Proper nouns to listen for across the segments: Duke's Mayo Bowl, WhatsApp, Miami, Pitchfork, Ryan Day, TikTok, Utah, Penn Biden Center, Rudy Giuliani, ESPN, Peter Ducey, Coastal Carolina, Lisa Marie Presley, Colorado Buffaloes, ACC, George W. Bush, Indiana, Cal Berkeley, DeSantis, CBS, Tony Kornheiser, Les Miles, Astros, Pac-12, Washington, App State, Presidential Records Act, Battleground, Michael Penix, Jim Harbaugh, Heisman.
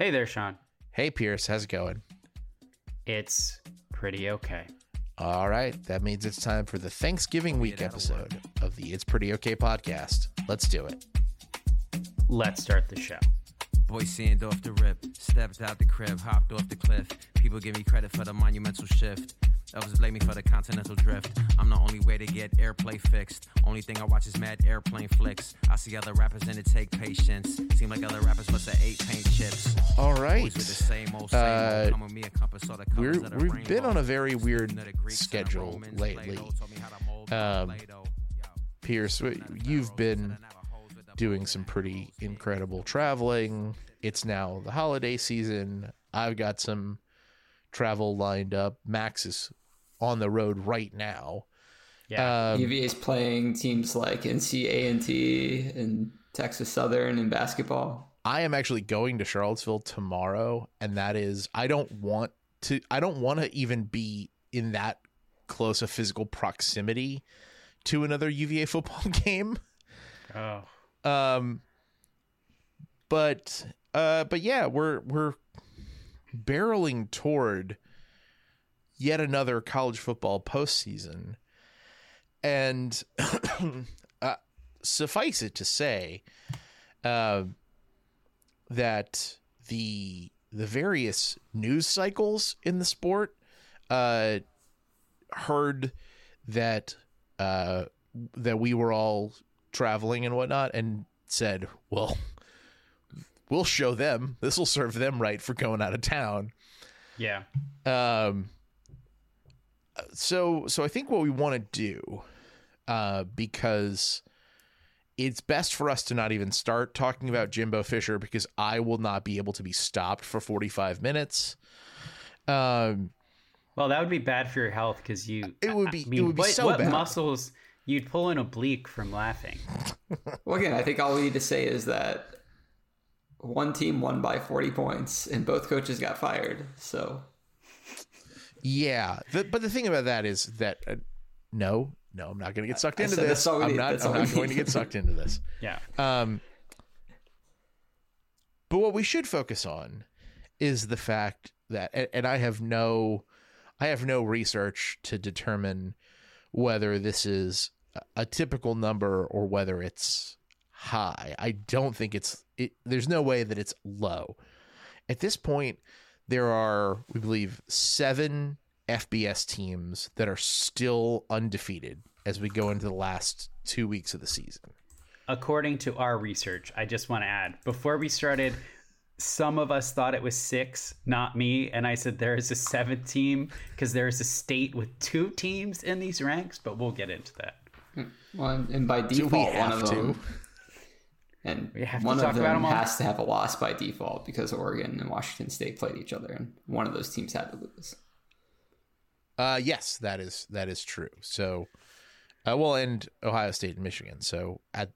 Hey there, Sean. Hey, Pierce. How's it going? It's pretty okay. All right. That means it's time for the Thanksgiving week episode of the It's Pretty Okay podcast. Let's do it. Let's start the show. Boy sand off the rip, stepped out the crib, hopped off the cliff. People give me credit for the monumental shift. Elvis blame me for the continental drift. I'm the only way to get airplay fixed. Only thing I watch is mad airplane flicks. I see other rappers and it take patience. Seem like other rappers must have ate paint chips. All right. We've been on a very weird schedule lately. Pierce, you've been doing some pretty incredible traveling. It's now the holiday season. I've got some travel lined up. Max is on the road right now. Yeah, UVA is playing teams like NCAA and Texas Southern in basketball. I am actually going to Charlottesville tomorrow, and that is I don't want to even be in that close a physical proximity to another UVA football game. Oh. But yeah, we're barreling toward yet another college football postseason, and suffice it to say that the various news cycles in the sport heard that that we were all traveling and whatnot, and said, well, we'll show them. This will serve them right for going out of town. Yeah. So I think what we want to do, because it's best for us to not even start talking about Jimbo Fisher, because I will not be able to be stopped for 45 minutes. Well, that would be bad for your health, because it would be so bad. Muscles you'd pull an oblique from laughing. Well, again, I think all we need to say is that one team won by 40 points, and both coaches got fired. So, yeah. But the thing about that is that no, I'm not going to get sucked into this. I'm not going to get sucked into this. Yeah. But what we should focus on is the fact that, and I have no research to determine whether this is a typical number or whether it's high. I don't think there's no way that it's low. At this point, there are, we believe, 7 FBS teams that are still undefeated as we go into the last 2 weeks of the season. According to our research, I just want to add, before we started, some of us thought it was 6, not me. And I said, there is a 7th team because there is a state with 2 teams in these ranks, but we'll get into that. Well, and by default, one of them has to have a loss by default because Oregon and Washington State played each other, and one of those teams had to lose. Yes, that is true. So, well, and Ohio State and Michigan. So at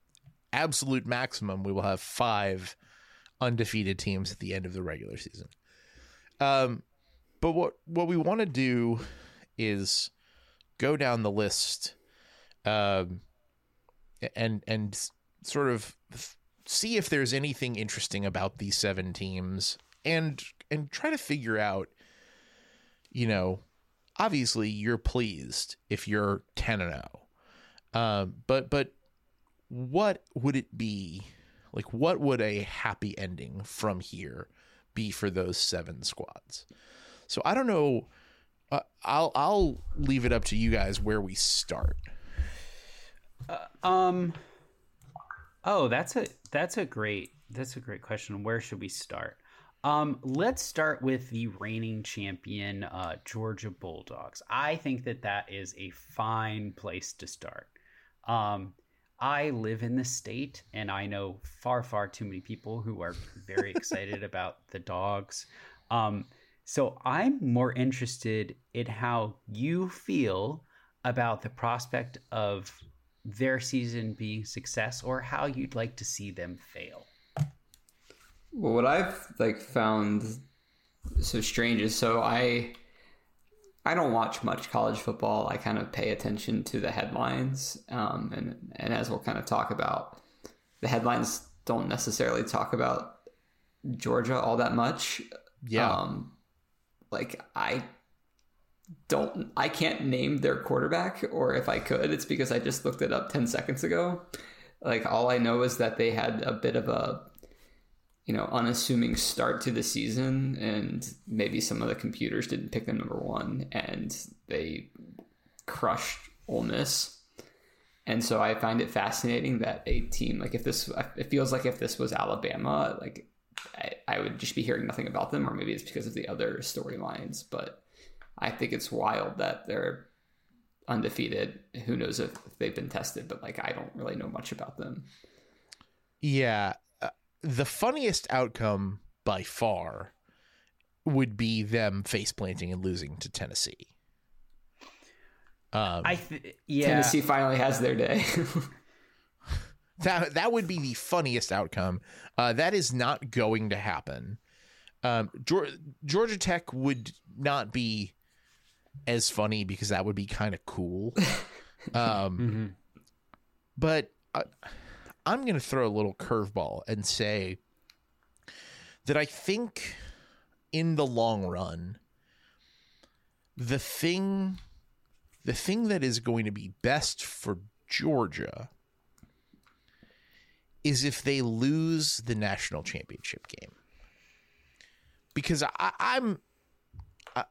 absolute maximum, we will have 5 undefeated teams at the end of the regular season. But what we want to do is go down the list, and sort of see if there's anything interesting about these 7 teams, and try to figure out, obviously you're pleased if you're 10-0, but what would it be like? What would a happy ending from here be for those 7 squads? So I don't know. I'll leave it up to you guys where we start. Oh, that's a great question. Where should we start? Let's start with the reigning champion, Georgia Bulldogs. I think that is a fine place to start. I live in the state, and I know far, far too many people who are very excited about the Dogs. So I'm more interested in how you feel about the prospect of their season being success, or how you'd like to see them fail. Well, what I've found so strange is, so I don't watch much college football. I kind of pay attention to the headlines, and as we'll kind of talk about, the headlines don't necessarily talk about Georgia all that much. Yeah. I can't name their quarterback, or if I could, it's because I just looked it up 10 seconds ago. Like, all I know is that they had a bit of a, unassuming start to the season, and maybe some of the computers didn't pick them number one, and they crushed Ole Miss. And so I find it fascinating that a team, it feels like if this was Alabama, I would just be hearing nothing about them, or maybe it's because of the other storylines, but I think it's wild that they're undefeated. Who knows if they've been tested, but I don't really know much about them. Yeah. The funniest outcome by far would be them face planting and losing to Tennessee. Tennessee finally has their day. That would be the funniest outcome. That is not going to happen. Georgia Tech would not be as funny because that would be kind of cool. Mm-hmm. But I'm going to throw a little curveball and say that I think in the long run, the thing that is going to be best for Georgia is if they lose the national championship game, because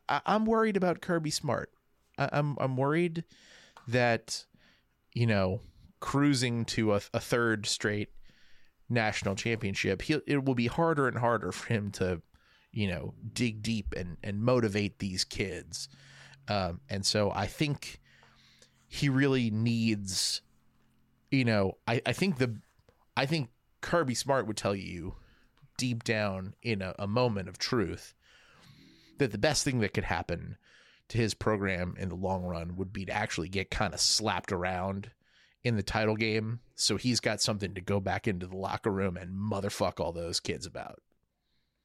I'm worried about Kirby Smart. I'm worried that, cruising to a third straight national championship, it will be harder and harder for him to, dig deep and motivate these kids. And so I think he really needs, I think Kirby Smart would tell you deep down in a moment of truth that the best thing that could happen to his program in the long run would be to actually get kind of slapped around in the title game. So he's got something to go back into the locker room and motherfuck all those kids about.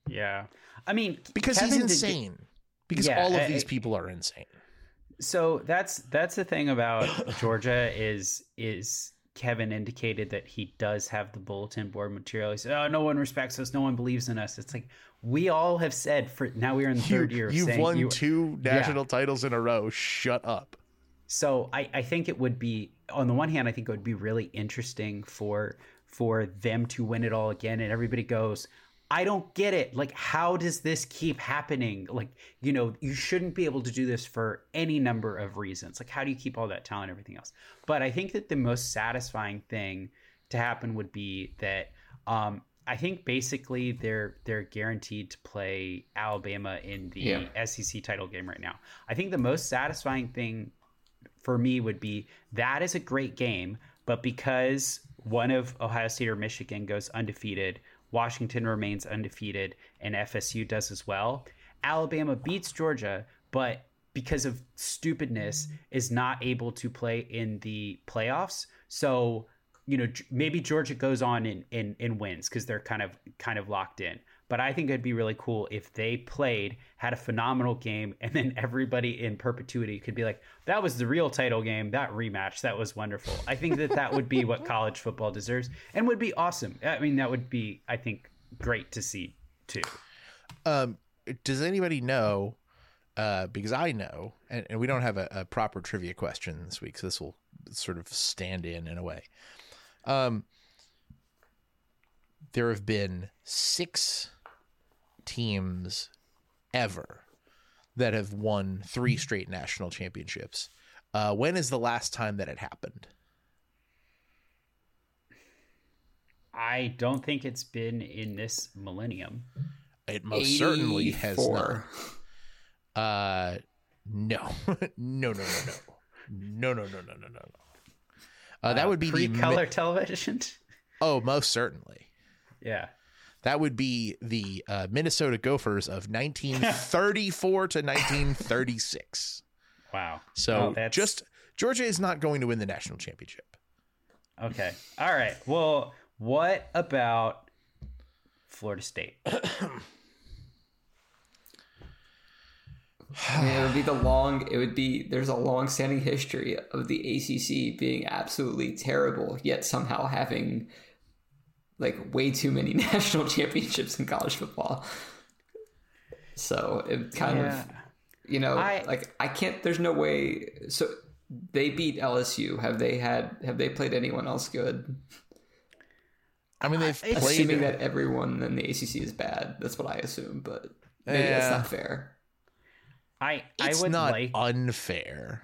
Yeah. I mean, because Kevin, he's insane. All of these people are insane. So that's the thing about Georgia is Kevin indicated that he does have the bulletin board material. He said, "Oh, no one respects us. No one believes in us." It's like, we all have said for now, we're in the third year. You've won two national titles in a row. Shut up. So I think it would be, on the one hand, I think it would be really interesting for them to win it all again. And everybody goes, I don't get it. How does this keep happening? You shouldn't be able to do this for any number of reasons. How do you keep all that talent and everything else? But I think that the most satisfying thing to happen would be that I think basically they're guaranteed to play Alabama in the SEC title game right now. I think the most satisfying thing for me would be that is a great game, but because one of Ohio State or Michigan goes undefeated, Washington remains undefeated, and FSU does as well. Alabama beats Georgia, but because of stupidness, is not able to play in the playoffs. So, maybe Georgia goes on and wins because they're kind of locked in. But I think it'd be really cool if they played, had a phenomenal game, and then everybody in perpetuity could be like, that was the real title game, that rematch, that was wonderful. I think that would be what college football deserves and would be awesome. I mean, that would be, I think, great to see, too. Does anybody know, because I know, and we don't have a proper trivia question this week, so this will sort of stand in a way. There have been 6 teams ever that have won 3 straight national championships. When is the last time that it happened? I don't think it's been in this millennium. It most certainly has not. No. No. That would be pre-color television. Oh, most certainly. Yeah. That would be the Minnesota Gophers of 1934 to 1936. Wow. So Georgia is not going to win the national championship. Okay. All right. Well, what about Florida State? There's a long-standing history of the ACC being absolutely terrible, yet somehow having like way too many national championships in college football. So it kind of, you know, I can't, there's no way. So they beat LSU. Have they played anyone else good? I mean, they've played. Assuming that everyone in the ACC is bad. That's what I assume, but maybe that's not fair. It's not unfair.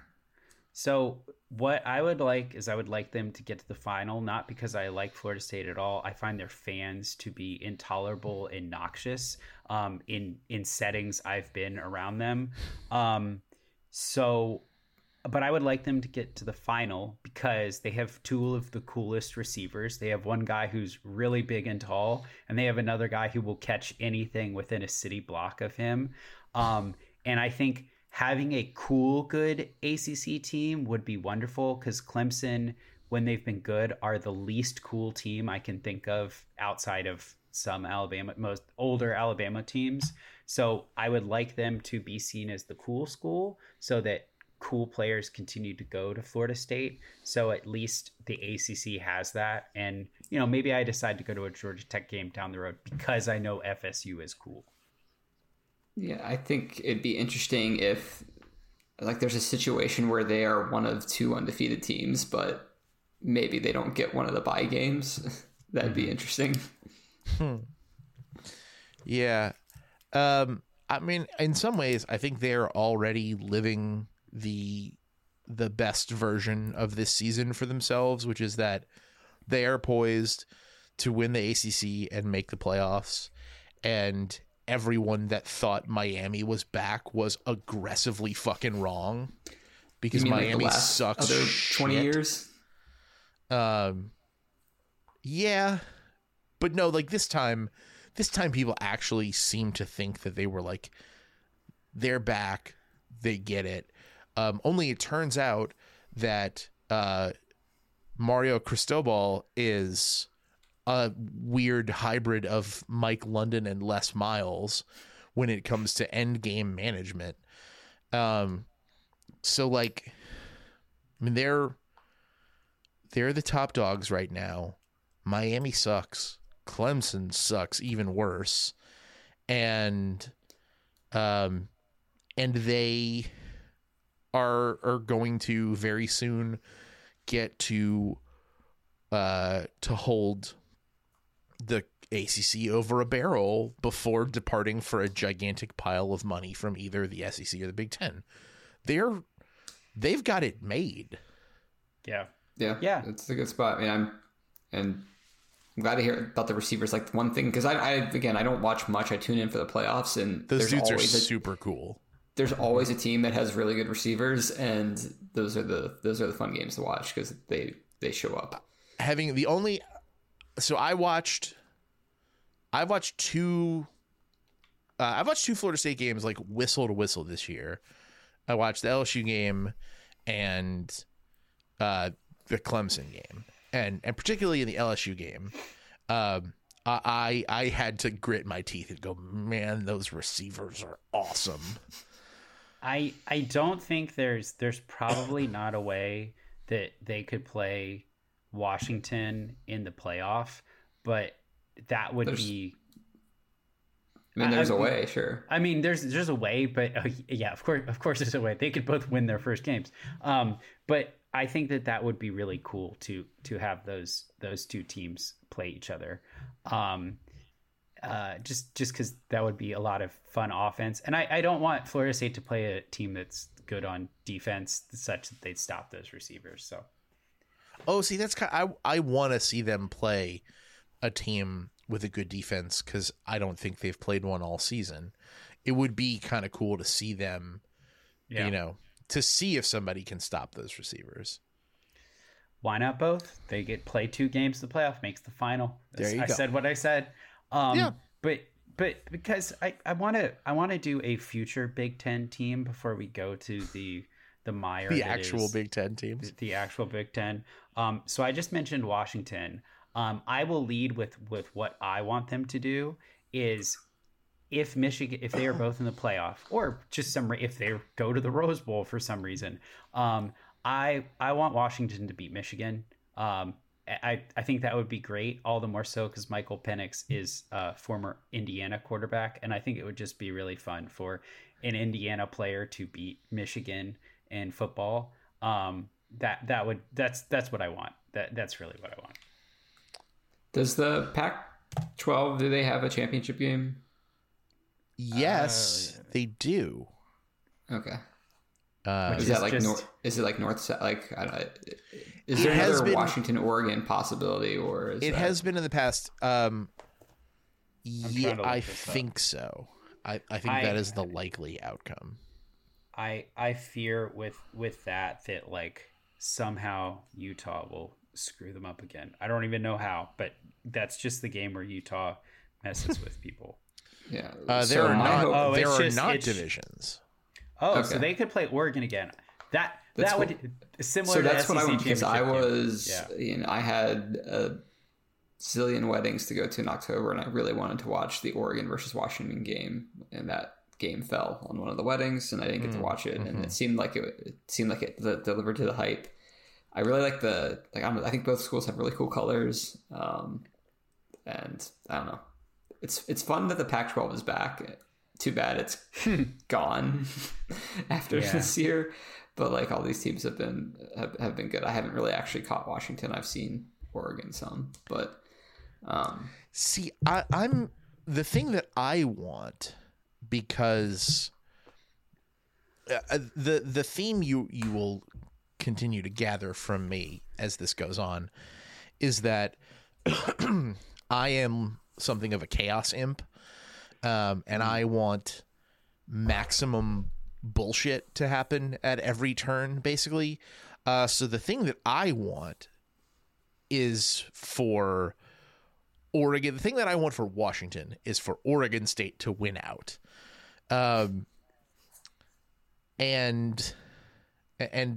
So what I would like is I would like them to get to the final, not because I like Florida State at all. I find their fans to be intolerable and noxious in settings I've been around them. But I would like them to get to the final because they have two of the coolest receivers. They have one guy who's really big and tall, and they have another guy who will catch anything within a city block of him. And I think having a cool, good ACC team would be wonderful because Clemson, when they've been good, are the least cool team I can think of outside of some Alabama, most older Alabama teams. So I would like them to be seen as the cool school so that cool players continue to go to Florida State. So at least the ACC has that. And, you know, maybe I decide to go to a Georgia Tech game down the road because I know FSU is cool. Yeah, I think it'd be interesting if, like, there's a situation where they are one of two undefeated teams, but maybe they don't get one of the bye games. That'd be interesting. Yeah. I mean, in some ways, I think they're already living the best version of this season for themselves, which is that they are poised to win the ACC and make the playoffs, and everyone that thought Miami was back was aggressively fucking wrong because Miami sucks. Other 20 years. Yeah, but no, like this time people actually seem to think that they were like, they're back, they get it. Only it turns out that Mario Cristobal is a weird hybrid of Mike London and Les Miles when it comes to end game management. So like, I mean, they're the top dogs right now. Miami sucks. Clemson sucks even worse. And they are going to very soon get to hold the ACC over a barrel before departing for a gigantic pile of money from either the SEC or the Big Ten. They've got it made. Yeah. It's a good spot. I mean, I'm glad to hear about the receivers. Like one thing, because I don't watch much. I tune in for the playoffs, and those dudes are super cool. There's always a team that has really good receivers, and those are the fun games to watch because they show up. I've watched two Florida State games like whistle to whistle this year. I watched the LSU game and the Clemson game, and particularly in the LSU game, I had to grit my teeth and go, man, those receivers are awesome. I don't think there's probably not a way that they could play Washington in the playoff, but that would be. I mean, there's a way, sure. I mean, there's a way, but yeah, of course, there's a way. They could both win their first games, but I think that would be really cool to have those two teams play each other, just because that would be a lot of fun offense. And I don't want Florida State to play a team that's good on defense such that they'd stop those receivers. So. Oh, see, that's kind of, I want to see them play a team with a good defense because I don't think they've played one all season. It would be kind of cool to see them, you know, to see if somebody can stop those receivers. Why not both? They get play two games. The playoff makes the final. I said what I said. But because I want to do a future Big Ten team before we go to the mire. The actual Big Ten teams. The actual Big Ten. So I just mentioned Washington. I will lead with what I want them to do is if Michigan, if they are both in the playoff or just if they go to the Rose Bowl for some reason, I want Washington to beat Michigan. I think that would be great, all the more so because Michael Penix is a former Indiana quarterback, and I think it would just be really fun for an Indiana player to beat Michigan in football. That's what I want. That's really what I want. Does the Pac-12, do they have a championship game? Yes, they do. Okay. Is it like north? Like, I don't know, is there another Washington, Oregon possibility, or is it that... has been in the past? Yeah, I think so. I think that is the likely outcome. I fear with that like somehow Utah will screw them up again. I don't even know how, but that's just the game where Utah messes with people. Yeah, there are not divisions. Oh, okay. So they could play Oregon again. That would be similar to the SEC championship. So that's what I went, because I was, I had a zillion weddings to go to in October, and I really wanted to watch the Oregon versus Washington game, and that game fell on one of the weddings, and I didn't get to watch it, and it seemed like it delivered to the hype. I really like I think both schools have really cool colors, and I don't know. It's fun that the Pac-12 is back. Too bad it's gone after this year, but like all these teams have been good. I haven't really actually caught Washington. I've seen Oregon some, but see, I'm the thing that I want, because the theme you will continue to gather from me as this goes on is that I am something of a chaos imp. And I want maximum bullshit to happen at every turn, basically. So the thing that I want is for Oregon. The thing that I want for Washington is for Oregon State to win out. And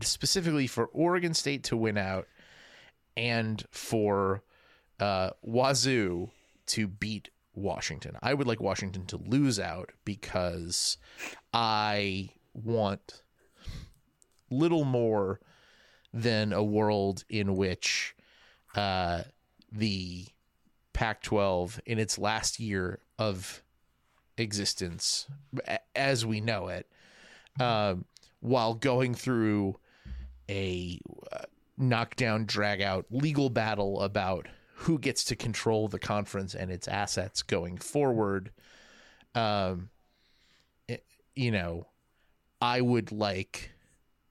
specifically for Oregon State to win out, and for Wazoo to beat Washington. I would like Washington to lose out, because I want little more than a world in which the Pac-12 in its last year of existence as we know it, while going through a knockdown drag out legal battle about who gets to control the conference and its assets going forward. I would like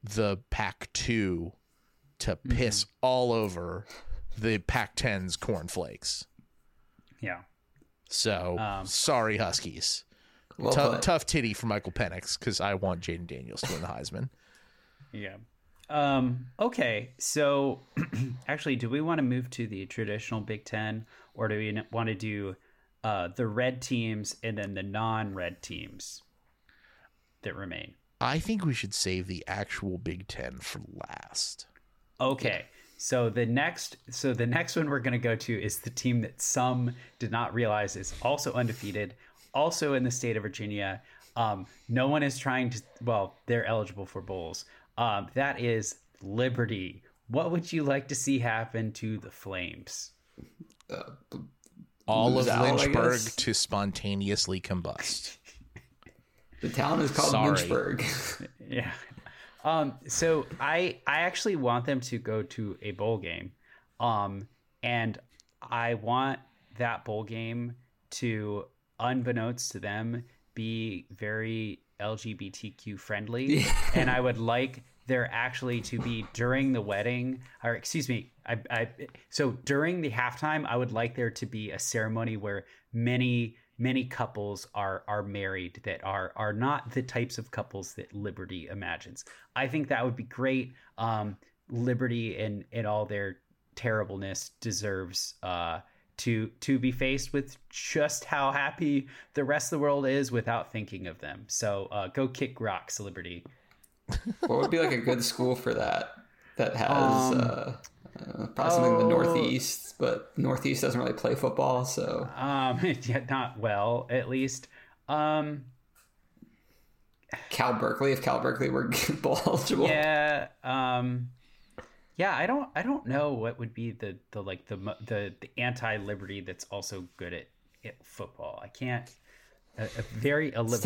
the Pac-2 to piss all over the Pac-10's cornflakes. Yeah. So sorry, Huskies. Well, tough titty for Michael Penix, because I want Jaden Daniels to win the Heisman. Yeah. Okay, so actually, do we want to move to the traditional Big Ten, or do we want to do the red teams and then the non-red teams that remain? I think we should save the actual Big Ten for last. Okay, so the next one we're going to go to is the team that some did not realize is also undefeated, also in the state of Virginia. No one is trying to. Well, they're eligible for bowls. That is Liberty. What would you like to see happen to the Flames? All of Lynchburg to spontaneously combust. The town is called Lynchburg. Yeah. So I actually want them to go to a bowl game. And I want that bowl game to, unbeknownst to them, be very LGBTQ friendly. Yeah. And I would like there actually to be during the wedding, or excuse me, so during the halftime, I would like there to be a ceremony where many couples are married that are not the types of couples that Liberty imagines. I think that would be great. Liberty and all their terribleness deserves to be faced with just how happy the rest of the world is without thinking of them. So go kick rocks, Liberty. What would be like a good school for that? That has probably something in the Northeast, but Northeast doesn't really play football, so not well, at least. Cal Berkeley, if Cal Berkeley were bowl eligible, Yeah, I don't know what would be the anti-Liberty that's also good at football. I can't. It's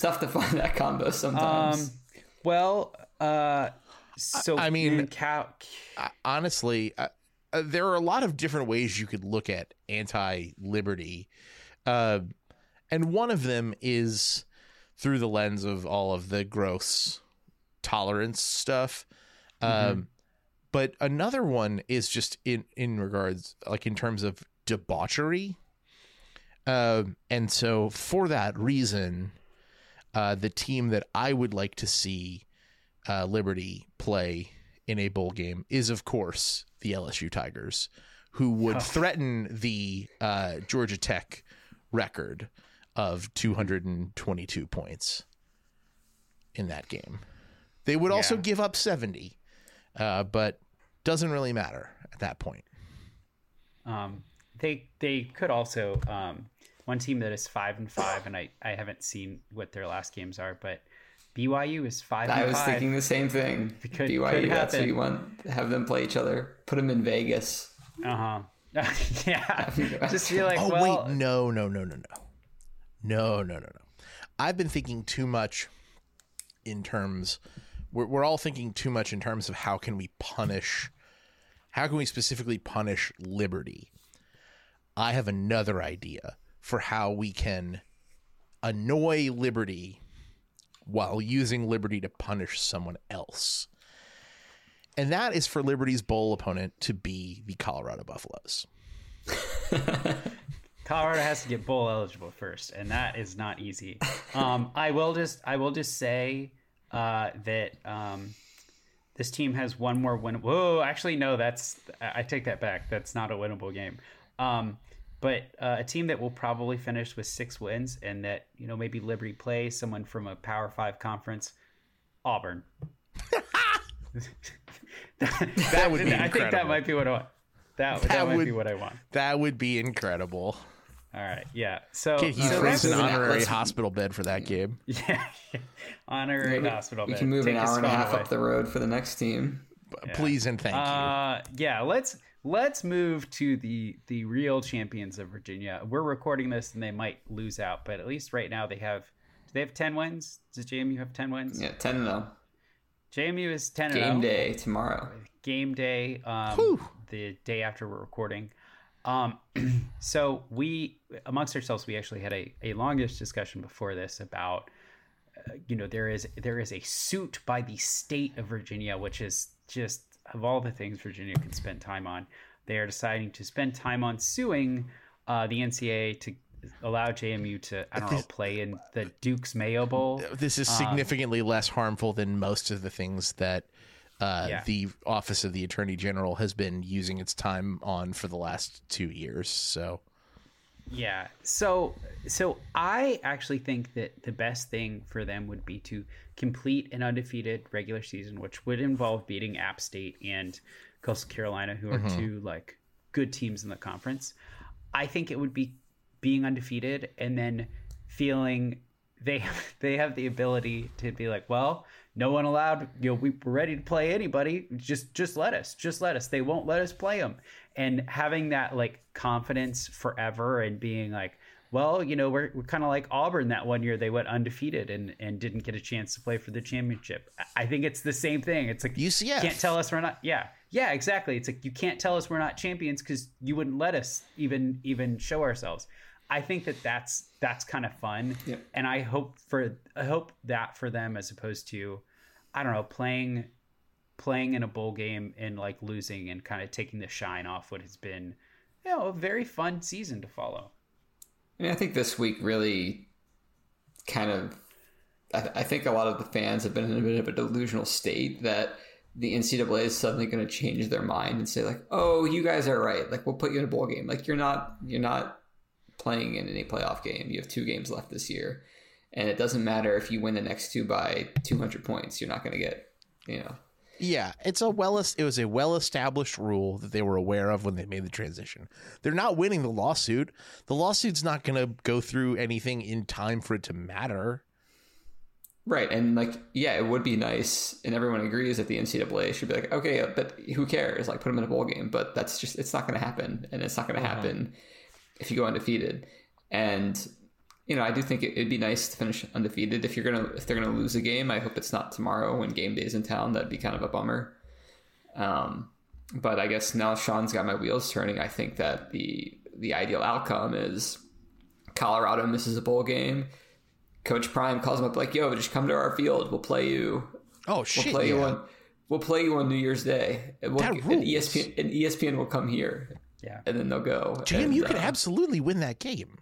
tough to find that combo sometimes. There are a lot of different ways you could look at anti-Liberty, and one of them is through the lens of all of the gross tolerance stuff. Mm-hmm. But another one is just in regards, like in terms of debauchery. And so for that reason, the team that I would like to see Liberty play in a bowl game is, of course, the LSU Tigers, who would threaten the Georgia Tech record of 222 points in that game. They would also give up 70, but doesn't really matter at that point. They could also, one team that is 5-5, and I haven't seen what their last games are, but BYU is 5-5. I was thinking the same thing. BYU, that's who you want. Have them play each other. Put them in Vegas. Uh-huh. Yeah. Just be like, wait, no. I've been thinking too much in terms. We're all thinking too much in terms of how can we specifically punish Liberty? I have another idea for how we can annoy Liberty while using Liberty to punish someone else. And that is for Liberty's bowl opponent to be the Colorado Buffaloes. Colorado has to get bowl eligible first, and that is not easy. I will just say that this team has one more win. Whoa, actually, no, I take that back. That's not a winnable game. But a team that will probably finish with 6 wins, and that, you know, maybe Liberty play someone from a Power 5 conference, Auburn. that would be incredible. I think that might be what I want. That would be what I want. That would be incredible. All right. Yeah. So he's raised an honorary hospital bed for that game. Yeah. Honorary hospital bed. We can move an hour and a half up the road for the next team. Yeah. Please and thank you. Yeah. Let's move to the real champions of Virginia. We're recording this and they might lose out, but at least right now do they have 10 wins? Does JMU have 10 wins? Yeah, 10-0. JMU is 10-0. Game day tomorrow. Game day, the day after we're recording. So we, amongst ourselves, we actually had a longish discussion before this about, there is a suit by the state of Virginia, which is just, of all the things Virginia can spend time on, they are deciding to spend time on suing the NCAA to allow JMU to, play in the Duke's Mayo Bowl. This is significantly less harmful than most of the things that the Office of the Attorney General has been using its time on for the last 2 years. So, yeah. So I actually think that the best thing for them would be to complete an undefeated regular season, which would involve beating App State and Coastal Carolina, who are two good teams in the conference. I think it would be being undefeated and then feeling they have the ability to be like, well, no one allowed, we're ready to play anybody. Just let us. They won't let us play them. And having that confidence forever and being like, well, we're kind of like Auburn that one year. They went undefeated and didn't get a chance to play for the championship. I think it's the same thing. It's like UCF. You can't tell us we're not. Yeah, exactly. It's like you can't tell us we're not champions because you wouldn't let us even show ourselves. I think that's kind of fun, yep. And I hope that for them as opposed to, I don't know, playing in a bowl game and losing and kind of taking the shine off what has been, a very fun season to follow. I mean, I think this week really kind of, I think a lot of the fans have been in a bit of a delusional state that the NCAA is suddenly going to change their mind and say oh, you guys are right. We'll put you in a bowl game. You're not playing in any playoff game. You have 2 games left this year, and it doesn't matter if you win the next 2 by 200 points. You're not going to get, Yeah, it was a well-established rule that they were aware of when they made the transition. They're not winning the lawsuit. The lawsuit's not going to go through anything in time for it to matter. Right. And like, yeah, it would be nice. And everyone agrees that the NCAA should be like, okay, but who cares? Like, put them in a bowl game. But that's just, it's not going to happen. And it's not going to happen if you go undefeated. And, you know, I do think it'd be nice to finish undefeated. If you're going to, if they're going to lose a game, I hope it's not tomorrow when game day's in town. That'd be kind of a bummer. But I guess now Sean's got my wheels turning. I think that the ideal outcome is Colorado misses a bowl game. Coach Prime calls him up like, yo, just come to our field. We'll play you. Oh, shit. We'll play you on New Year's Day. And ESPN will come here. Yeah. And then they'll go. JMU could absolutely win that game.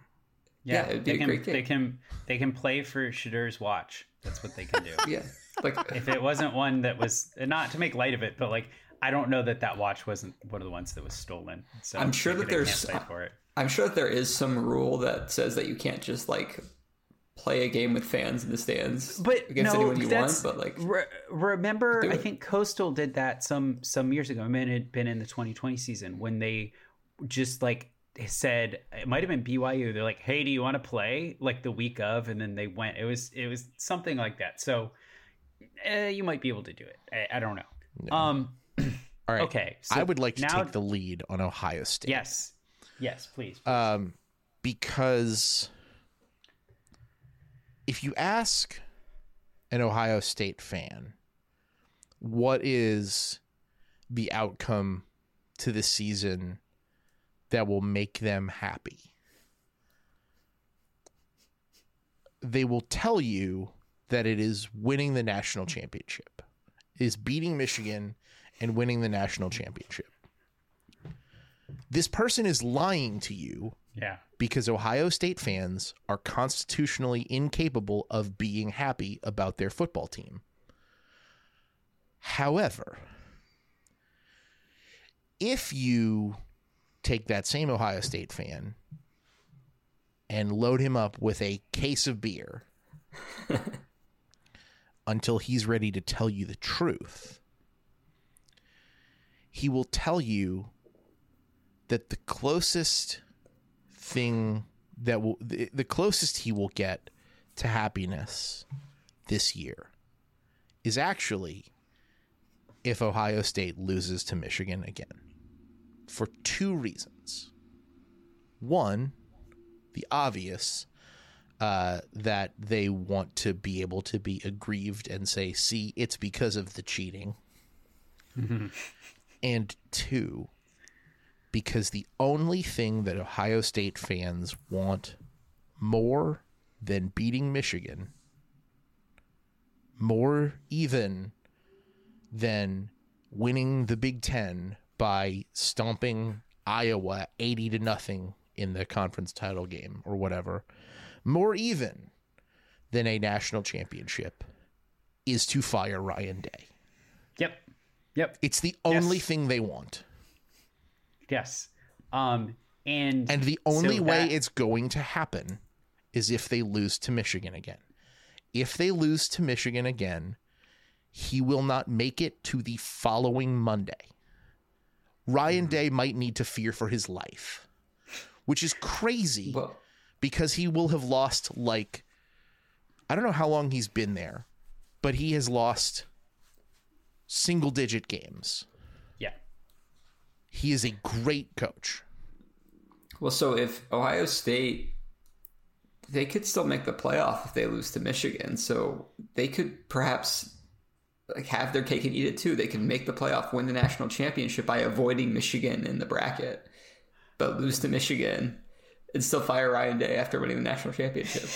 Yeah. It'd be a great game. They can play for Shadur's watch. That's what they can do. Yeah. Like, if it wasn't one that was, not to make light of it, but like, I don't know that watch wasn't one of the ones that was stolen. So I'm sure that there's, for it. I'm sure that there is some rule that says that you can't just like, play a game with fans in the stands but against anyone you want, but like remember I think Coastal did that some years ago. I mean, it had been in the 2020 season when they just like said, it might have been BYU, they're like, hey, do you want to play like the week of? And then they went, it was something like that. So you might be able to do it. I don't know. No. All right. Okay. So I would like to take the lead on Ohio State. Yes, please. Because if you ask an Ohio State fan, what is the outcome to this season that will make them happy? They will tell you that it is winning the national championship, is beating Michigan and winning the national championship. This person is lying to you. Yeah. Because Ohio State fans are constitutionally incapable of being happy about their football team. However, if you take that same Ohio State fan and load him up with a case of beer until he's ready to tell you the truth, he will tell you that the closest thing that will, the closest he will get to happiness this year is actually if Ohio State loses to Michigan again, for two reasons. One, the obvious, that they want to be able to be aggrieved and say, see, it's because of the cheating. And two, because the only thing that Ohio State fans want more than beating Michigan, more even than winning the Big Ten by stomping Iowa 80-0 in the conference title game or whatever, more even than a national championship, is to fire Ryan Day. Yep. It's the only thing they want. Yes. And the only way it's going to happen is if they lose to Michigan again. If they lose to Michigan again, he will not make it to the following Monday. Ryan Day might need to fear for his life, which is crazy because he will have lost, like, I don't know how long he's been there, but he has lost single-digit games. He is a great coach. Well, so if Ohio State, they could still make the playoff if they lose to Michigan. So they could perhaps like have their cake and eat it too. They can make the playoff, win the national championship by avoiding Michigan in the bracket, but lose to Michigan and still fire Ryan Day after winning the national championship.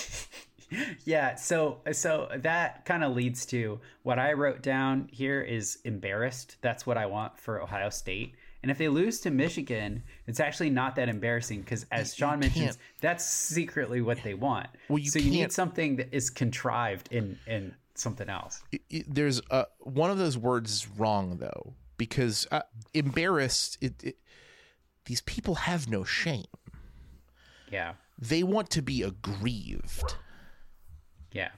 Yeah. So that kind of leads to what I wrote down here is embarrassed. That's what I want for Ohio State. And if they lose to Michigan, it's actually not that embarrassing because, as Sean mentions, that's secretly what they want. Well, you need something that is contrived in something else. There's one of those words is wrong, though, because embarrassed, these people have no shame. Yeah. They want to be aggrieved. Yeah.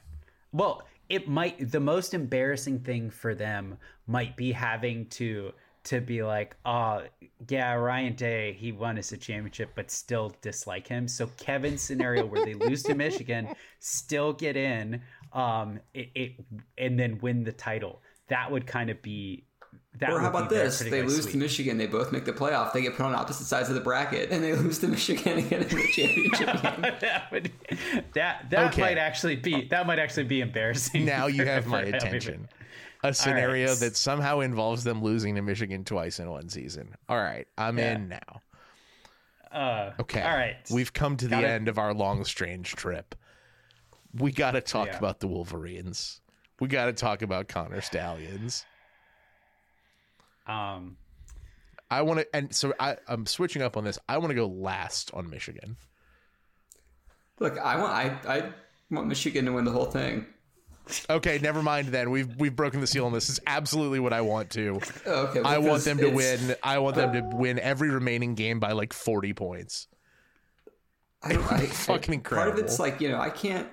Well, the most embarrassing thing for them might be having to to be like, oh, yeah, Ryan Day, he won us a championship, but still dislike him. So Kevin's scenario where they lose to Michigan, still get in, and then win the title. That would kind of be that. Or how about this? They lose to Michigan. They both make the playoff. They get put on opposite sides of the bracket, and they lose to Michigan again in the championship game. that might actually be embarrassing. Now you have my attention. A scenario that somehow involves them losing to Michigan twice in one season. All right, I'm in now. Okay, all right. We've come to the end of our long, strange trip. We got to talk about the Wolverines. We got to talk about Connor Stallions. I want to, and so I'm switching up on this. I want to go last on Michigan. Look, I want Michigan to win the whole thing. Okay, never mind then. We've broken the seal on this. This is absolutely what I want to. Okay, I want them to win. I want them to win every remaining game by like 40 points. Fucking incredible. Part of it's like, I can't.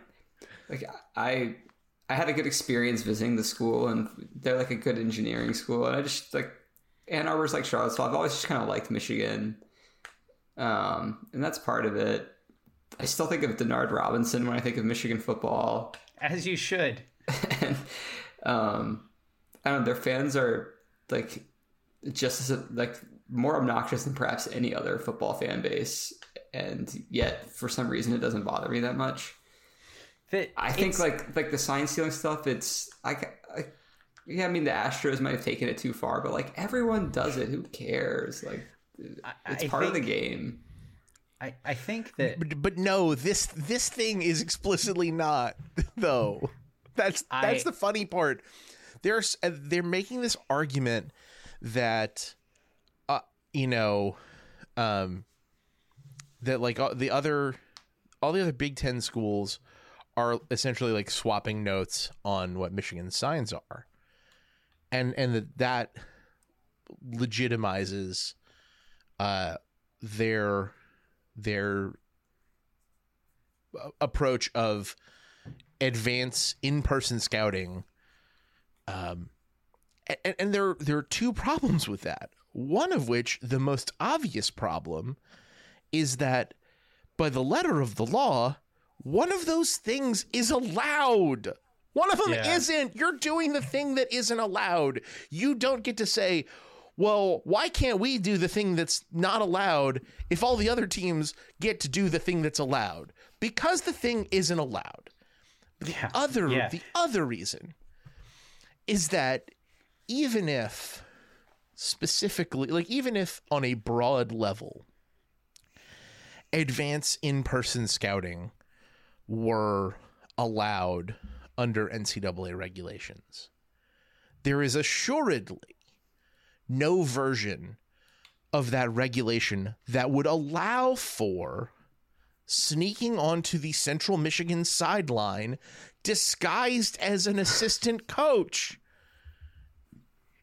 Like I had a good experience visiting the school, and they're like a good engineering school. And I just like Ann Arbor's like Charlottesville. I've always just kind of liked Michigan, and that's part of it. I still think of Denard Robinson when I think of Michigan football. As you should. And, I don't know, their fans are like just as like more obnoxious than perhaps any other football fan base, and yet for some reason it doesn't bother me that much. I think like the sign stealing stuff. It's the Astros might have taken it too far, but like everyone does it. Who cares? Like it's part of the game. I think that, but no, this thing is explicitly not though. That's the funny part. They're making this argument that, that like all the other Big Ten schools are essentially like swapping notes on what Michigan signs are, and that legitimizes their approach of advanced in-person scouting. And there are two problems with that. One of which, the most obvious problem, is that by the letter of the law, one of those things is allowed. One of them isn't. You're doing the thing that isn't allowed. You don't get to say, well, why can't we do the thing that's not allowed if all the other teams get to do the thing that's allowed? Because the thing isn't allowed. The other reason is that even if specifically, like even if on a broad level, advanced in-person scouting were allowed under NCAA regulations, there is assuredly no version of that regulation that would allow for sneaking onto the Central Michigan sideline disguised as an assistant coach.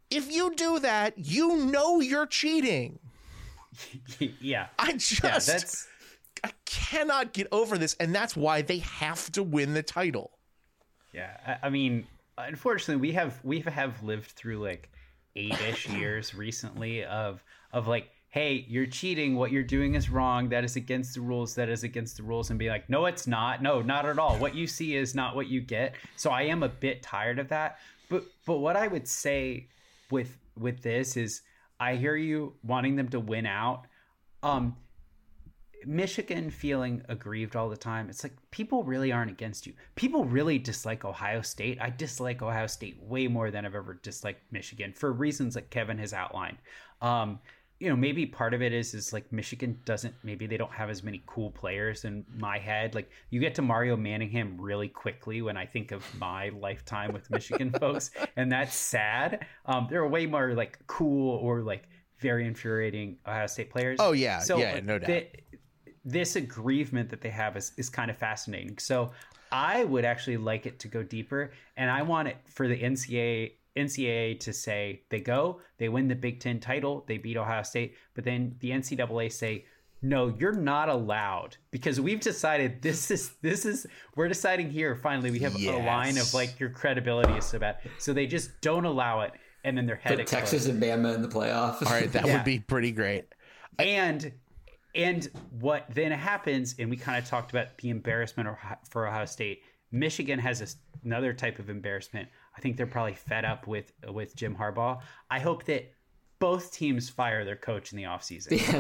If you do that, you're cheating. Yeah. I cannot get over this, and that's why they have to win the title. Yeah, I mean, unfortunately, we have lived through like 8-ish years recently of like, hey, you're cheating. What you're doing is wrong. That is against the rules. And be like, no, it's not. No, not at all. What you see is not what you get. So I am a bit tired of that. But what I would say with this is, I hear you wanting them to win out. Michigan feeling aggrieved all the time. It's like, people really aren't against you. People really dislike Ohio State. I dislike Ohio State way more than I've ever disliked Michigan for reasons that Kevin has outlined. Maybe part of it is like Michigan they don't have as many cool players in my head. Like you get to Mario Manningham really quickly when I think of my lifetime with Michigan folks, and that's sad. There are way more like cool or like very infuriating Ohio State players. Oh yeah. So yeah, no doubt. This aggrievement that they have is kind of fascinating. So I would actually like it to go deeper, and I want it for the NCAA to say they win the Big Ten title, they beat Ohio State, but then the NCAA say, no, you're not allowed, because we've decided this is we're deciding here. Finally, we have a line of like your credibility is so bad. So they just don't allow it. and then their head explodes. Texas and Bama in the playoffs. All right, that would be pretty great. And what then happens, and we kind of talked about the embarrassment for Ohio State. Michigan has another type of embarrassment. I think they're probably fed up with Jim Harbaugh. I hope that both teams fire their coach in the offseason. Yeah,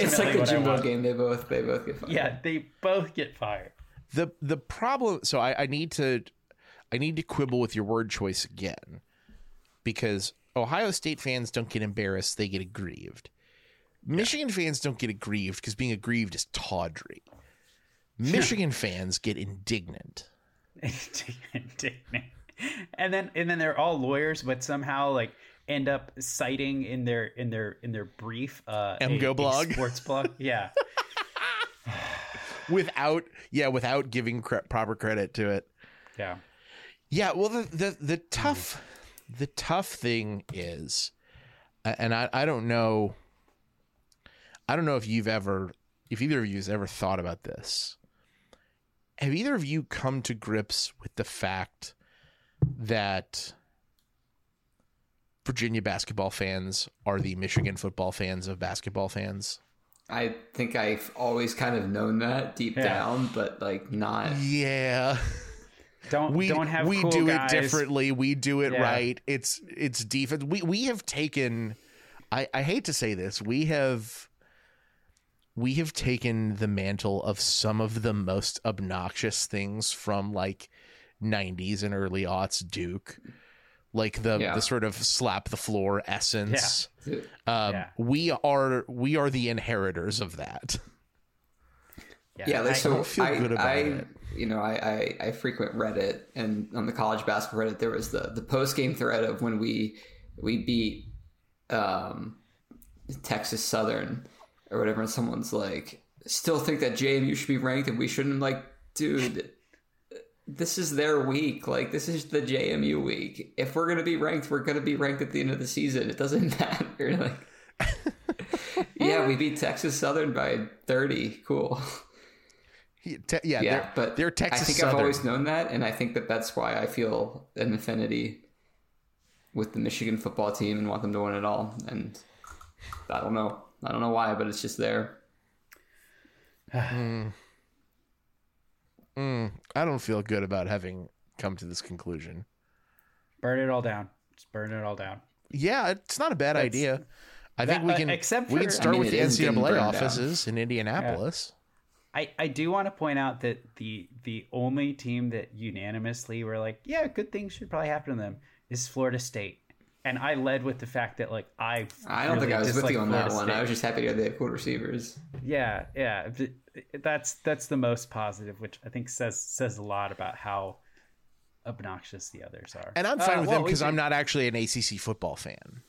it's like the Jimbo game. They both get fired. Yeah, they both get fired. The problem. So I need to quibble with your word choice again, because Ohio State fans don't get embarrassed; they get aggrieved. Michigan fans don't get aggrieved because being aggrieved is tawdry. Michigan fans get indignant. And then they're all lawyers, but somehow like end up citing in their brief MGO blog, sports blog, without giving proper credit to it. Well, the tough thing is, and I don't know if either of you has ever thought about this. Have either of you come to grips with the fact that Virginia basketball fans are the Michigan football fans of basketball fans? I think I've always kind of known that deep down, but like not. Yeah. We do guys. It differently. We do it right. It's defense. We have taken. I hate to say this. We have taken the mantle of some of the most obnoxious things from like 90s and early aughts Duke, like the sort of slap the floor essence. Yeah. We are the inheritors of that. I feel good about it. You know, I frequent Reddit, and on the college basketball Reddit, there was the post game thread of when we beat Texas Southern or whatever, and someone's like, still think that JMU should be ranked and we shouldn't. Like, dude, this is their week. Like, this is the JMU week. If we're going to be ranked, we're going to be ranked at the end of the season. It doesn't matter. Like, yeah, we beat Texas Southern by 30. Cool. But they're Texas Southern. I think I've always known that, and I think that that's why I feel an affinity with the Michigan football team and want them to win it all. And I don't know why, but it's just there. I don't feel good about having come to this conclusion. Burn it all down. Just burn it all down. Yeah, it's not a bad idea. I think we can start with the NCAA offices down in Indianapolis. Yeah. I do want to point out that the only team that unanimously were like, yeah, good things should probably happen to them is Florida State. And I led with the fact that like I don't really think I was with you on Florida that one. State. I was just happy that they had good receivers. Yeah. That's the most positive, which I think says a lot about how obnoxious the others are. And I'm fine with them because I'm not actually an ACC football fan.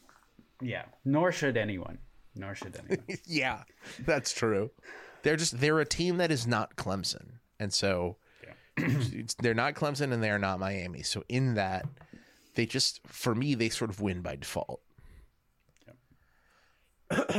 Yeah, nor should anyone. Yeah, that's true. They're a team that is not Clemson, and so they're not Clemson and they're not Miami. So in that, they just, for me, they sort of win by default. Yep.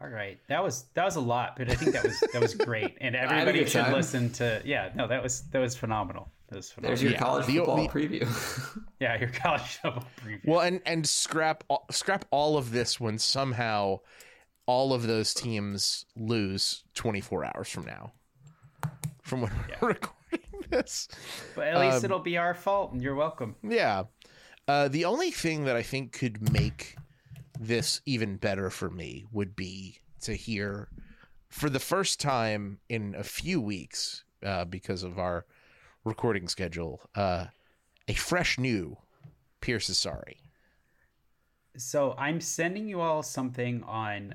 All right, that was a lot, but I think that was great, and everybody should listen to. Yeah, no, that was phenomenal. There's your college football preview. Yeah, your college football preview. Well, and scrap all of this when somehow all of those teams lose 24 hours from now, from when we're recording this. But at least it'll be our fault, and you're welcome. Yeah. The only thing that I think could make this even better for me would be to hear, for the first time in a few weeks, because of our recording schedule, a fresh new Pierce is sorry. So I'm sending you all something on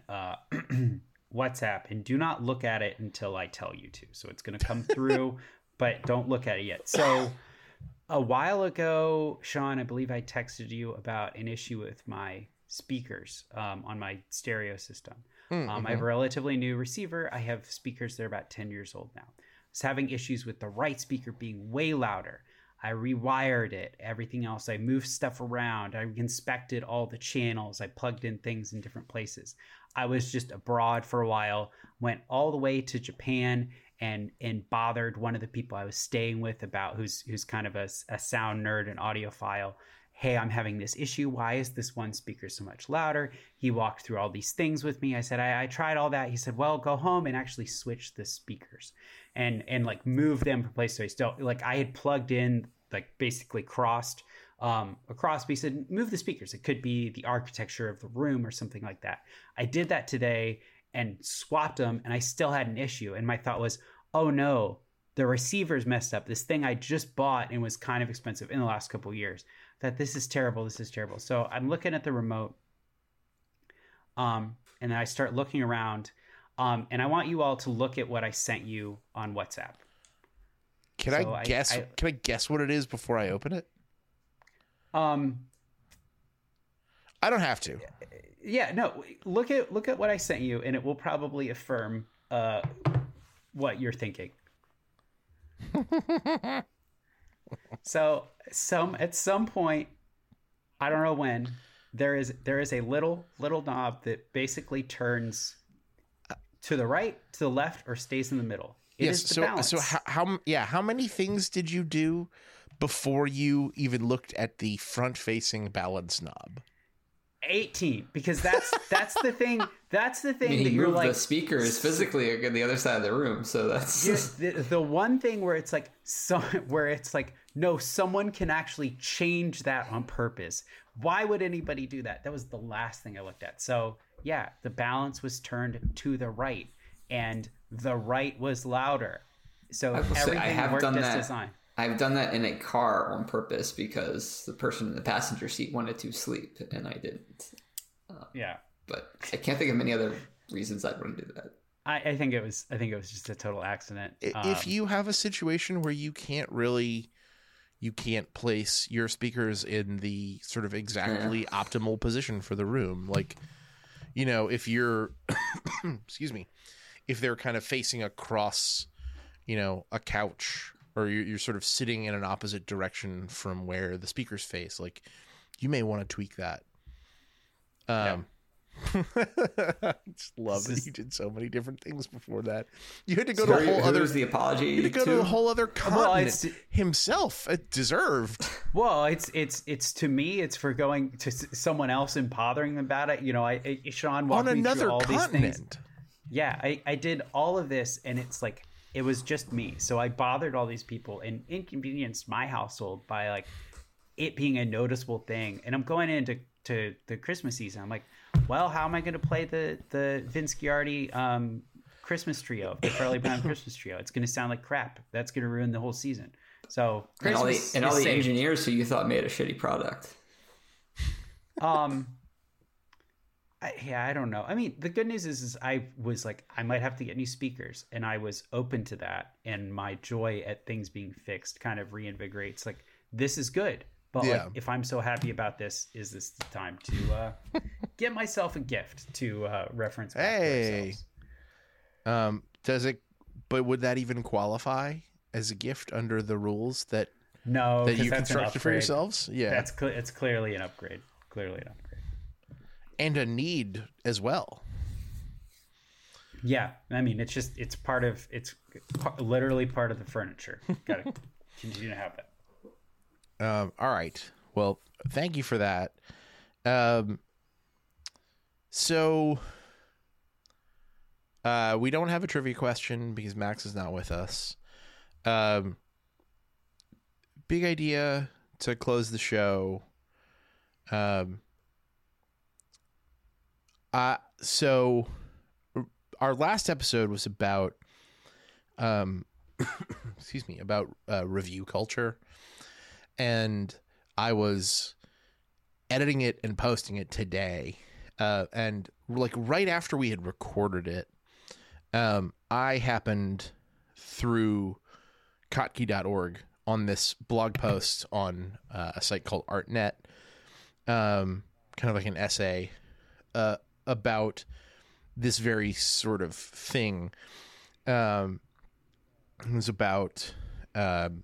WhatsApp, and do not look at it until I tell you to. So it's going to come through, but don't look at it yet. So a while ago, Sean, I believe I texted you about an issue with my speakers on my stereo system. Mm-hmm. I have a relatively new receiver. I have speakers that are about 10 years old now. I was having issues with the right speaker being way louder. I rewired it, everything else. I moved stuff around. I inspected all the channels. I plugged in things in different places. I was just abroad for a while, went all the way to Japan and bothered one of the people I was staying with about who's kind of a sound nerd and audiophile. hey, I'm having this issue. Why is this one speaker so much louder? He walked through all these things with me. I said, I tried all that. He said, well, go home and actually switch the speakers and like move them from place to place. So like I had plugged in, like basically crossed across, but he said, move the speakers. It could be the architecture of the room or something like that. I did that today and swapped them, and I still had an issue. And my thought was, oh no, the receivers messed up. This thing I just bought and was kind of expensive in the last couple of years. That this is terrible. This is terrible. So I'm looking at the remote, and then I start looking around, and I want you all to look at what I sent you on WhatsApp. Can I guess what it is before I open it? I don't have to. Yeah. No. Look at what I sent you, and it will probably affirm what you're thinking. So at some point, I don't know when, there is a little knob that basically turns to the right, to the left, or stays in the middle. Yes. So how many things did you do before you even looked at the front facing balance knob? 18, because that's the thing. That's the thing. I mean, that you're like, the speaker is physically on the other side of the room, so that's the one thing where it's like no, someone can actually change that on purpose. Why would anybody do that? That was the last thing I looked at. So yeah, the balance was turned to the right, and the right was louder. So everything worked as designed. I've done that in a car on purpose because the person in the passenger seat wanted to sleep and I didn't. But I can't think of many other reasons I'd want to do that. I think it was just a total accident. If you have a situation where you can't place your speakers in the sort of exactly optimal position for the room, like, you know, if you're, excuse me, if they're kind of facing across, you know, a couch, or you're sort of sitting in an opposite direction from where the speakers face, like you may want to tweak that. I just love that you did so many different things before that. You had to go to a whole other the apology. You had to go to a whole other continent himself. It deserved. Well, it's to me. It's for going to someone else and bothering them about it. You know, Sean walked me through all these things. Yeah, I did all of this, and it's like, it was just me. So I bothered all these people and inconvenienced my household by like it being a noticeable thing. And I'm going into the Christmas season. I'm like, well, how am I going to play the Vince Giardi Christmas trio, the Charlie Brown Christmas trio? It's going to sound like crap. That's going to ruin the whole season. So Christmas and all the engineers who you thought made a shitty product. I don't know. I mean, the good news is I was like, I might have to get new speakers, and I was open to that. And my joy at things being fixed kind of reinvigorates, like, this is good. But like, if I'm so happy about this, is this the time to get myself a gift to reference? Hey, does it? But would that even qualify as a gift under the rules that you constructed for yourselves? Yeah, it's clearly an upgrade. Clearly an upgrade. And a need as well. Yeah, I mean, it's just literally part of the furniture. Got to continue to have that. All right. Well, thank you for that. So we don't have a trivia question because Max is not with us. Big idea to close the show. So our last episode was about, excuse me, about review culture, and I was editing it and posting it today. And like right after we had recorded it, I happened through Kottke.org on this blog post on a site called ArtNet, kind of like an essay, about this very sort of thing. It was about an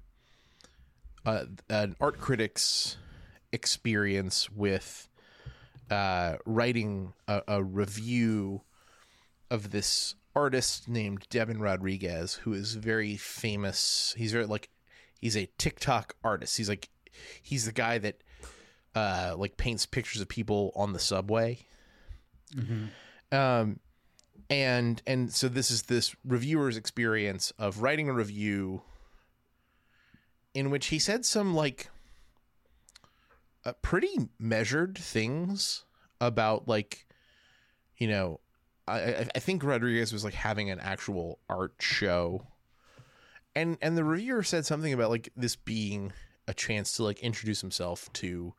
art critic's experience with writing a review of this artist named Devin Rodriguez, who is very famous. He's a TikTok artist. He's the guy that like paints pictures of people on the subway. Mm-hmm. And so this is this reviewer's experience of writing a review in which he said some like pretty measured things about, like, you know, I think Rodriguez was like having an actual art show, and the reviewer said something about like this being a chance to like introduce himself to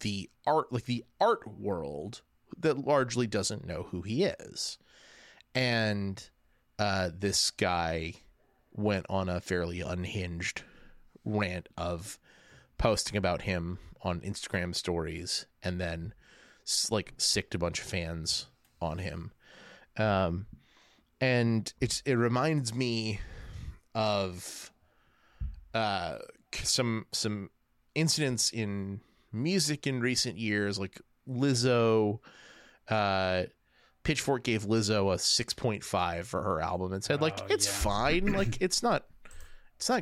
the art, like the art world that largely doesn't know who he is. And this guy went on a fairly unhinged rant of posting about him on Instagram stories and then like sicked a bunch of fans on him. And it reminds me of some incidents in music in recent years, like Lizzo. Pitchfork gave Lizzo a 6.5 for her album and said, like, it's fine. Like, it's not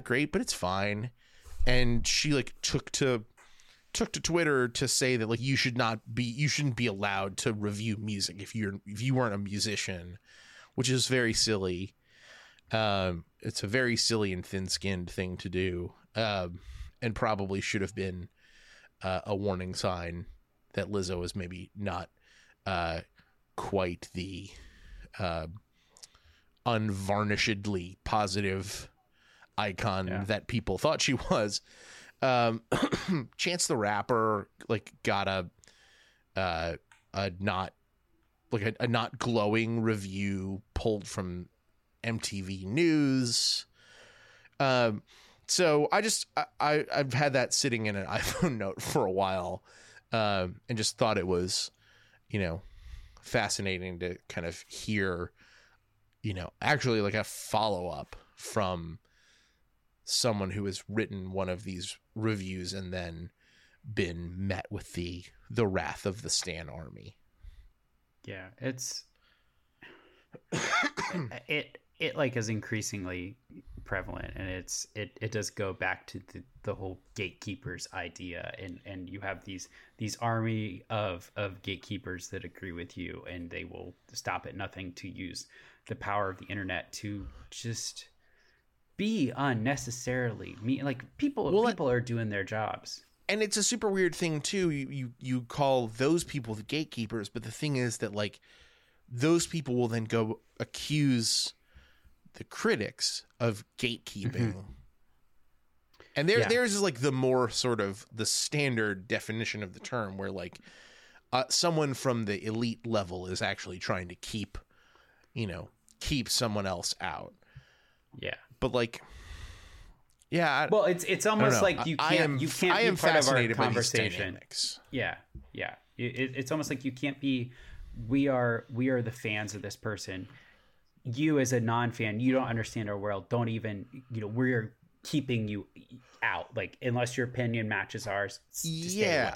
great, but it's fine. And she like took to Twitter to say that like you shouldn't be allowed to review music if you weren't a musician, which is very silly. It's a very silly and thin-skinned thing to do, and probably should have been a warning sign that Lizzo is maybe not quite the unvarnishedly positive icon that people thought she was. Chance the Rapper like got a not glowing review pulled from MTV News. So I just I've had that sitting in an iPhone note for a while, and just thought it was, you know, fascinating to kind of hear, you know, actually like a follow up from someone who has written one of these reviews and then been met with the wrath of the Stan army. Yeah, it's it like is increasingly prevalent, and it does go back to the whole gatekeepers idea, and you have these army of gatekeepers that agree with you, and they will stop at nothing to use the power of the internet to just be unnecessarily mean. Like people are doing their jobs. And it's a super weird thing too. You call those people the gatekeepers, but the thing is that like those people will then go accuse the critics of gatekeeping. Mm-hmm. And theirs is like the more sort of the standard definition of the term, where like someone from the elite level is actually trying to keep someone else out. Yeah. But like, yeah. Well, it's almost like you can't be part of our conversation. Yeah. Yeah. It's almost like you can't be, we are the fans of this person. You as a non-fan, you don't understand our world. Don't even, you know, we're keeping you out. Like, unless your opinion matches ours, stay away.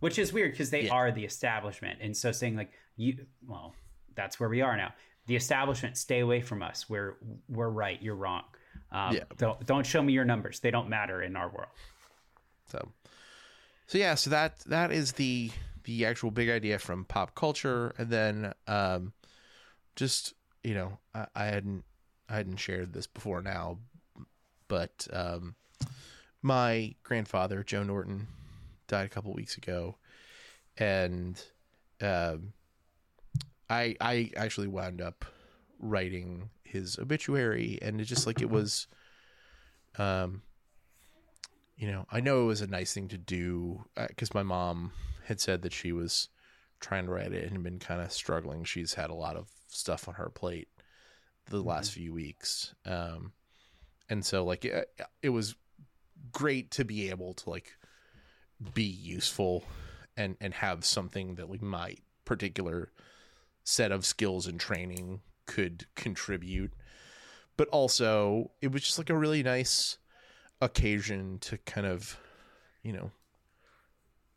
Which is weird because they are the establishment. And so saying like, that's where we are now. The establishment, stay away from us. We're right. You're wrong. Don't show me your numbers. They don't matter in our world. So that is the actual big idea from pop culture. And then just, you know, I hadn't shared this before now, but my grandfather, Joe Norton, died a couple weeks ago. And I actually wound up writing his obituary, and it just like it was, you know, I know it was a nice thing to do because my mom had said that she was trying to write it and had been kind of struggling. She's had a lot of stuff on her plate the last few weeks, and so like it was great to be able to like be useful and have something that like my particular set of skills and training could contribute. But also it was just like a really nice occasion to kind of, you know,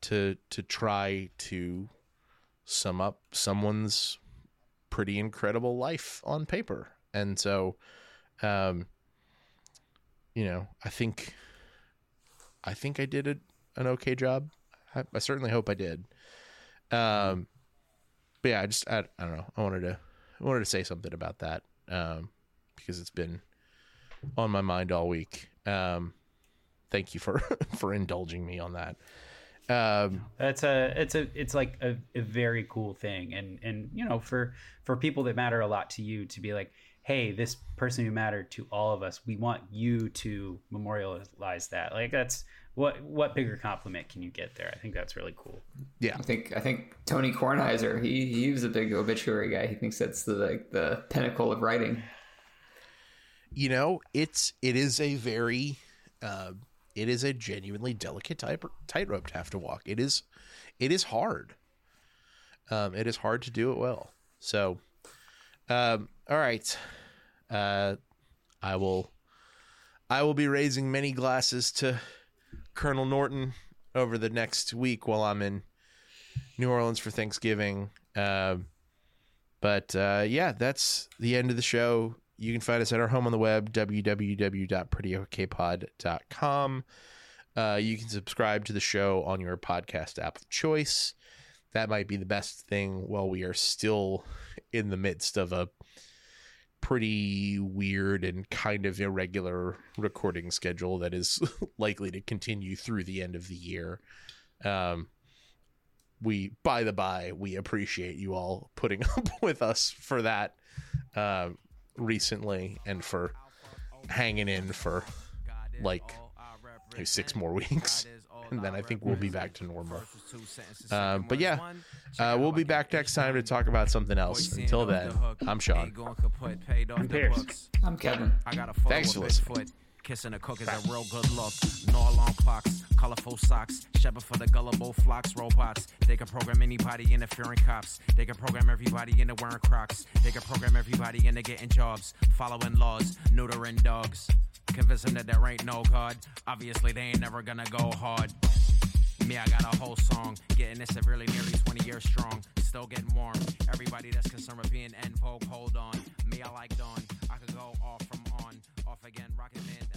to try to sum up someone's pretty incredible life on paper. And so you know, I think I did an okay job. I certainly hope I did. But yeah, I don't know. I wanted to say something about that because it's been on my mind all week. Thank you for indulging me on that. It's like a very cool thing. And you know, for people that matter a lot to you to be like, hey, this person who mattered to all of us, we want you to memorialize that. Like, that's what bigger compliment can you get there? I think that's really cool. Yeah, I think Tony Kornheiser, he was a big obituary guy. He thinks that's the pinnacle of writing. You know, it is a very, it is a genuinely delicate tightrope to have to walk. It is hard. It is hard to do it well. So, all right. I will be raising many glasses to Colonel Norton over the next week while I'm in New Orleans for Thanksgiving. Yeah, that's the end of the show. You can find us at our home on the web, www.prettyokpod.com. You can subscribe to the show on your podcast app of choice. That might be the best thing while we are still in the midst of a pretty weird and kind of irregular recording schedule that is likely to continue through the end of the year. We appreciate you all putting up with us for that recently and for hanging in for like 6 more weeks. And then I think we'll be back to normal. But yeah, we'll be back next time to talk about something else. Until then, I'm Sean. I'm Pierce. I'm Kevin. Thanks for listening. Kissing a cook is a real good look. No alarm clocks, colorful socks, shepherd for the gullible flocks, robots. They can program anybody interfering cops. They can program everybody into wearing Crocs. They can program everybody into getting jobs, following laws, neutering dogs. Convince them that there ain't no God. Obviously, they ain't never gonna go hard. Me, I got a whole song. Getting this at really nearly 20 years strong. Still getting warm. Everybody that's concerned with being en vogue, hold on. Me, I like Dawn. I could go off from on. Off again, Rocket Man,